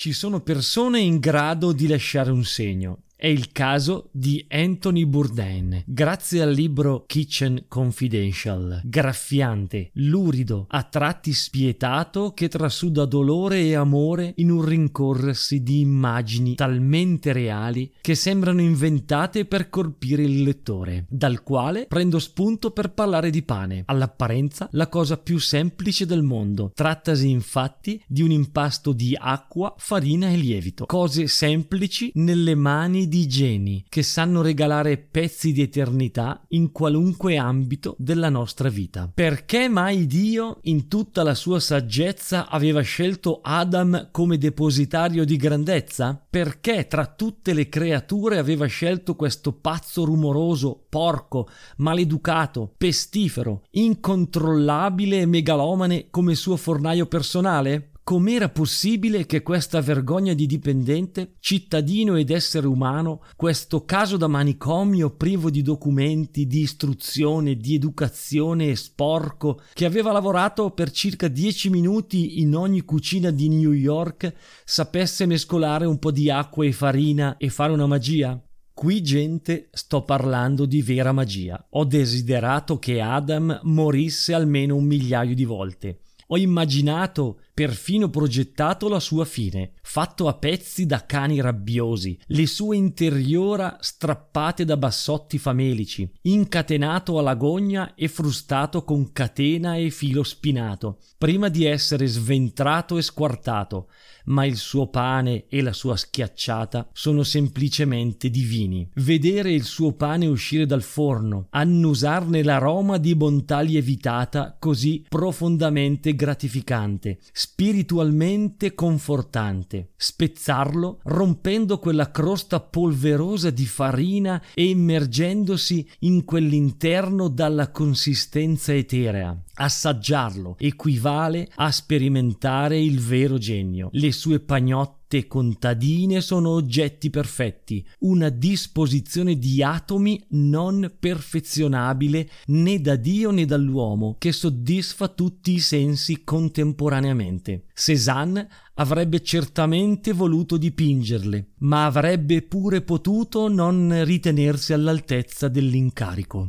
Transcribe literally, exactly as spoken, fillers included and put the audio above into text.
Ci sono persone in grado di lasciare un segno. È il caso di Anthony Bourdain. Grazie al libro Kitchen Confidential, graffiante, lurido, a tratti spietato che trasuda dolore e amore in un rincorrersi di immagini talmente reali che sembrano inventate per colpire il lettore, dal quale prendo spunto per parlare di pane, all'apparenza la cosa più semplice del mondo. Trattasi infatti di un impasto di acqua, farina e lievito, cose semplici nelle mani di geni che sanno regalare pezzi di eternità in qualunque ambito della nostra vita. Perché mai Dio, in tutta la sua saggezza, aveva scelto Adam come depositario di grandezza? Perché tra tutte le creature aveva scelto questo pazzo rumoroso, porco, maleducato, pestifero, incontrollabile e megalomane come suo fornaio personale? Com'era possibile che questa vergogna di dipendente, cittadino ed essere umano, questo caso da manicomio privo di documenti, di istruzione, di educazione e sporco, che aveva lavorato per circa dieci minuti in ogni cucina di New York, sapesse mescolare un po' di acqua e farina e fare una magia? Qui, gente, sto parlando di vera magia. Ho desiderato che Adam morisse almeno un migliaio di volte. Ho immaginato, perfino progettato la sua fine, fatto a pezzi da cani rabbiosi, le sue interiora strappate da bassotti famelici, incatenato alla gogna e frustato con catena e filo spinato, prima di essere sventrato e squartato, ma il suo pane e la sua schiacciata sono semplicemente divini. Vedere il suo pane uscire dal forno, annusarne l'aroma di bontà lievitata così profondamente gratificante, spiritualmente confortante, spezzarlo rompendo quella crosta polverosa di farina e immergendosi in quell'interno dalla consistenza eterea. Assaggiarlo equivale a sperimentare il vero genio. Le sue pagnotte contadine sono oggetti perfetti, una disposizione di atomi non perfezionabile né da Dio né dall'uomo, che soddisfa tutti i sensi contemporaneamente. Cézanne avrebbe certamente voluto dipingerle, ma avrebbe pure potuto non ritenersi all'altezza dell'incarico.